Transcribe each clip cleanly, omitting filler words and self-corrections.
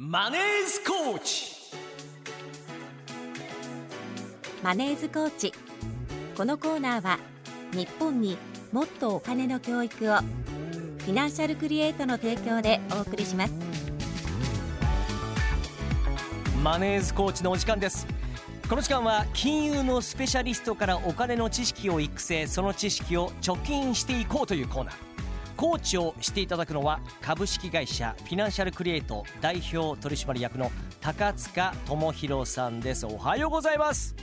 マネーズコーチ。マネーズコーチ。このコーナーは日本にもっとお金の教育をフィナンシャルクリエイトの提供でお送りします。マネーズコーチのお時間です。この時間は金融のスペシャリストからお金の知識を育成、その知識を貯金していこうというコーナー。コーチをしていただくのは株式会社フィナンシャルクリエイト代表取締役の高塚智博さんです。おはようございます。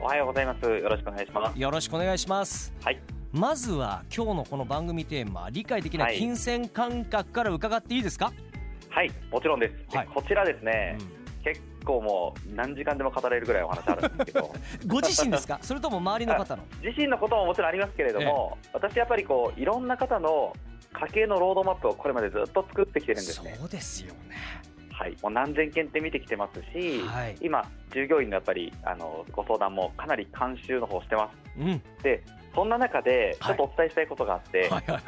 おはようございます。よろしくお願いします。よろしくお願いします、はい、まずは今日のこの番組テーマ、理解できない金銭感覚から伺っていいですか？はい、もちろんです、はい、こちらですね、結構もう何時間でも語れるぐらいお話あるんですけどご自身ですか？それとも周りの方の？自身のことももちろんありますけれども、私やっぱりこういろんな方の家計のロードマップをこれまでずっと作ってきてるんですね。そうですよね、はい、もう何千件って見てきてますし、はい、今従業員のやっぱりご相談もかなり監修の方してます、うん、でそんな中でちょっとお伝えしたいことがあって、はいはいはい、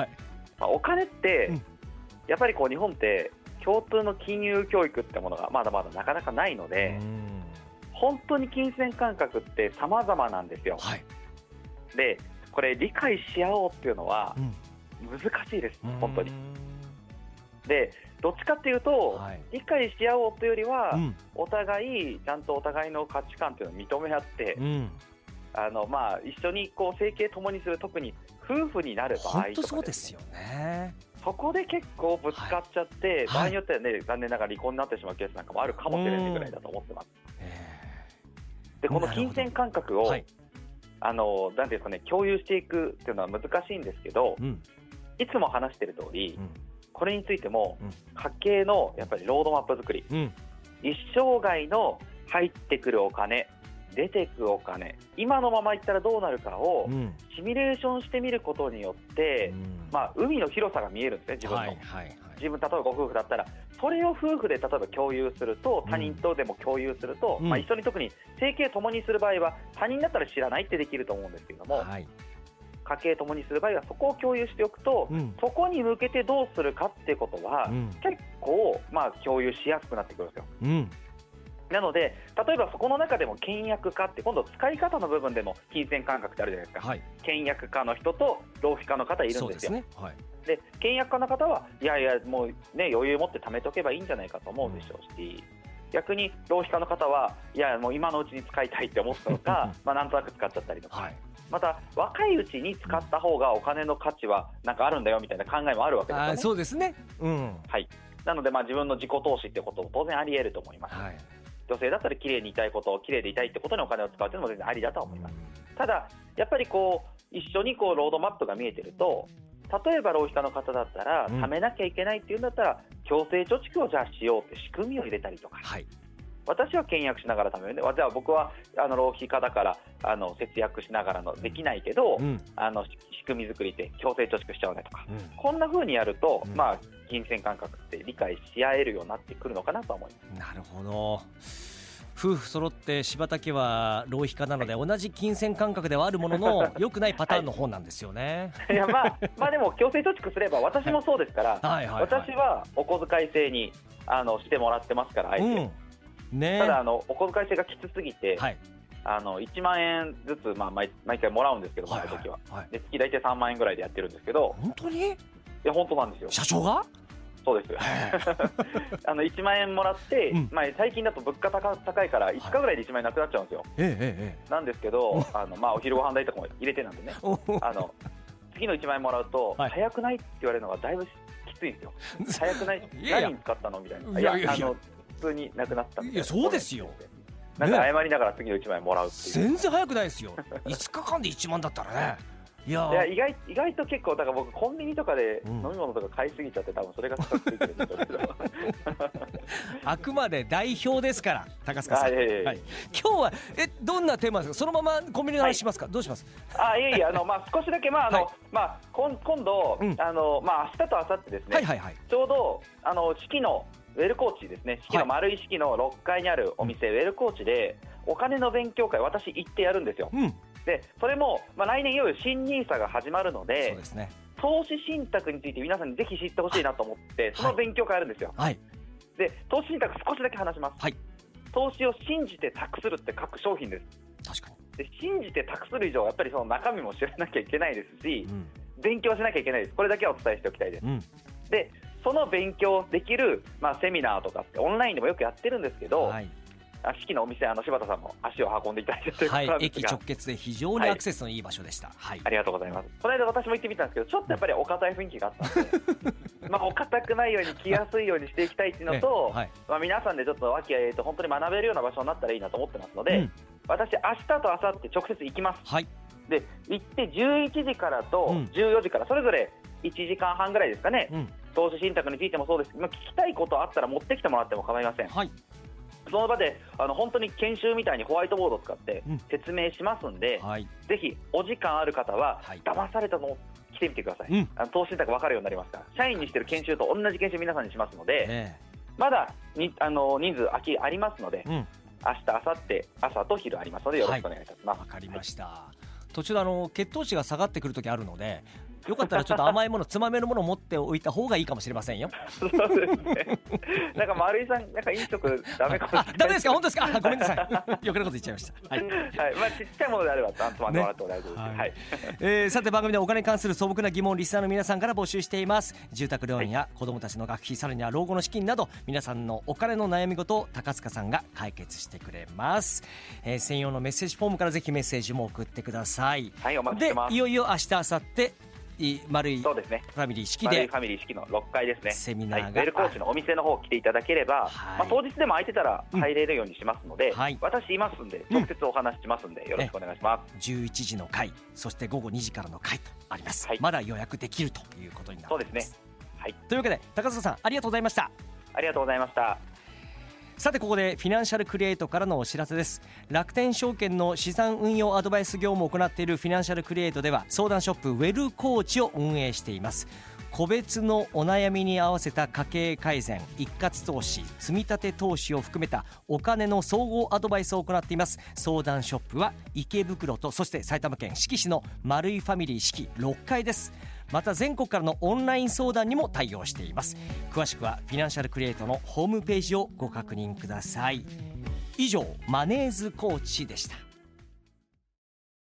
まあ、お金って、うん、やっぱりこう日本って共通の金融教育ってものがまだまだなかなかないので、うん、本当に金銭感覚って様々なんですよ、はい、でこれ理解し合おうっていうのは、うん、難しいです本当に。でどっちかっていうと、はい、理解し合おうというよりは、うん、お互いちゃんとお互いの価値観というのを認め合って、うん、まあ、一緒にこう生計共にする、特に夫婦になる場合とか、ね、本当そうですよね。そこで結構ぶつかっちゃって、はい、場合によっては、ね、残念ながら離婚になってしまうケースなんかもあるかもしれないぐらいだと思ってます。でこの金銭感覚をなんていうんですかね、共有していくっていうのは難しいんですけど、うん、いつも話している通り、うん、これについても、うん、家計のやっぱりロードマップ作り、うん、一生涯の入ってくるお金、出てくお金、今のままいったらどうなるかを、うん、シミュレーションしてみることによって、うん、まあ、海の広さが見えるんですね、自分の、はいはいはい、自分例えばご夫婦だったらそれを夫婦で例えば共有すると、他人とでも共有すると、うん、まあ、一緒に特に生計共にする場合は他人だったら知らないってできると思うんですけども、はい、家計共にする場合はそこを共有しておくと、うん、そこに向けてどうするかっていうことは、うん、結構、まあ、共有しやすくなってくるんですよ、うん、なので例えばそこの中でも倹約家って今度使い方の部分でも金銭感覚ってあるじゃないですか、はい、倹約家の人と浪費家の方いるんですよ。そうですね、はい、で倹約家の方はいやいやもう、ね、余裕持って貯めておけばいいんじゃないかと思うでしょうし、うん、逆に浪費家の方はいやもう今のうちに使いたいって思ったのかまあなんとなく使っちゃったりとか、はい、また若いうちに使った方がお金の価値はなんかあるんだよみたいな考えもあるわけですよね。あ、そうですね、うん、はい、なのでまあ自分の自己投資ってことも当然あり得ると思います、はい、女性だったら綺麗にいたいことを綺麗でいたいってことにお金を使うっていうのも全然ありだと思います、うん、ただやっぱりこう一緒にこうロードマップが見えてると、例えば浪費家の方だったら貯めなきゃいけないっていうんだったら、うん、強制貯蓄をじゃあしようって仕組みを入れたりとか、はい、私は倹約しながら貯めるんで、じゃあ僕は浪費家だから節約しながらのできないけど、うん、仕組み作りで強制貯蓄しちゃうねとか、うん、こんな風にやると、うん、まあ、金銭感覚って理解し合えるようになってくるのかなと思います。なるほど。夫婦揃って柴田家は浪費家なので、はい、同じ金銭感覚ではあるものの良くないパターンの方なんですよね、はい、いや、まあでも強制貯蓄すれば私もそうですから、はいはいはいはい、私はお小遣い制にしてもらってますから、うんね、ただお小遣い制がきつすぎて、はい、1万円ずつ、まあ、毎回もらうんですけど、はいはいはい、時はで月大体3万円ぐらいでやってるんですけど。本当に？いや本当なんですよ。社長が？そうです1万円もらって、うん、まあ、最近だと物価高いから5日ぐらいで1万円なくなっちゃうんですよ、はい、なんですけどまあ、お昼ご飯代とかも入れてなんでね次の1万円もらうと、はい、早くないって言われるのがだいぶきついんですよ。早くない何使ったのみたいな。いや普通になくなったみたいな。いやそうですよ、なんか謝りながら次の1万円もらうっていう、全然早くないですよ5日間で1万だったらねいや意外と結構だから僕コンビニとかで飲み物とか買いすぎちゃって、うん、多分それが高くついてるんですけどあくまで代表ですから高塚さん、はい、今日はどんなテーマですか？そのままコンビニの話しますか、はい、どうします？まあ、少しだけ、まあはい、まあ、今度、うん、まあ、明日と明後日ですね、はいはいはい、ちょうど四季のウェルコーチですね、四季の丸い四季の6階にあるお店、はい、ウェルコーチでお金の勉強会私行ってやるんですよ、うん、でそれも、まあ、来年いよいよ新NISAが始まるので、そうですね、投資信託について皆さんにぜひ知ってほしいなと思って、その勉強会あるんですよ、はい、で投資信託少しけ話します、はい、投資を信じて託するって各商品です。確かに。で、信じて託する以上やっぱりその中身も知らなきゃいけないですし、うん、勉強しなきゃいけないです。これだけはお伝えしておきたいです、うん、でその勉強できる、セミナーとかってオンラインでもよくやってるんですけど、はい、四季のお店、柴田さんも足を運んでいただいたということなんですが、はい、駅直結で非常にアクセスのいい場所でした、はいはい、ありがとうございます。この間私も行ってみたんですけど、ちょっとやっぱりお堅い雰囲気があったのでお堅くないように来やすいようにしていきたいっていうのと、はい、皆さんでちょっと和気あいあいと本当に学べるような場所になったらいいなと思ってますので、うん、私明日と明後日直接行きます、はい、で行って11時からと14時からそれぞれ1時間半ぐらいですかね、うん、投資信託についてもそうです。聞きたいことあったら持ってきてもらっても構いません、はい、その場で本当に研修みたいにホワイトボードを使って説明しますんで、うん、はい、ぜひお時間ある方は騙されたのを来てみてください、うん、投資信託分かるようになりますから、社員にしてる研修と同じ研修皆さんにしますので、ね、まだに人数空きありますので、うん、明日明後日朝と昼ありますのでよろしくお願いいたします、はい、分かりました、はい、途中で血糖値が下がってくる時あるのでよかったらちょっと甘いものつまめるものを持っておいた方がいいかもしれませんよ。そうですね。なんか丸井さんなんか飲食ダメかもしれない。ダメですか、本当ですか。ごめんなさい。余計なこと言っちゃいました。はい。はい、ちっちゃいものであればつまんでもらっても大丈夫です。ね、はい。さて番組でお金に関する素朴な疑問リスナーの皆さんから募集しています。住宅ローンや子どもたちの学費、さらには老後の資金など皆さんのお金の悩み事を高塚さんが解決してくれます。専用のメッセージフォームからぜひメッセージも送ってください。はい、お待ちしてます。でいよいよ明日明後日丸井ファミリー式で丸井ファミリー式の6階ですね、セミナーが、はい、ウェルコーチのお店の方来ていただければ、はい、当日でも空いてたら入れるようにしますので、うん、はい、私いますんで直接お話ししますんで、うん、よろしくお願いします。11時の会、そして午後2時からの会とあります、はい、まだ予約できるということになります。そうですね、はい、というわけで高塚さんありがとうございました。ありがとうございました。さてここでフィナンシャルクリエイトからのお知らせです。楽天証券の資産運用アドバイス業務を行っているフィナンシャルクリエイトでは相談ショップウェルコーチを運営しています。個別のお悩みに合わせた家計改善、一括投資、積立投資を含めたお金の総合アドバイスを行っています。相談ショップは池袋とそして埼玉県志木市の丸井ファミリー志木6階です。また全国からのオンライン相談にも対応しています。詳しくはフィナンシャルクリエイトのホームページをご確認ください。以上マネーズコーチでした。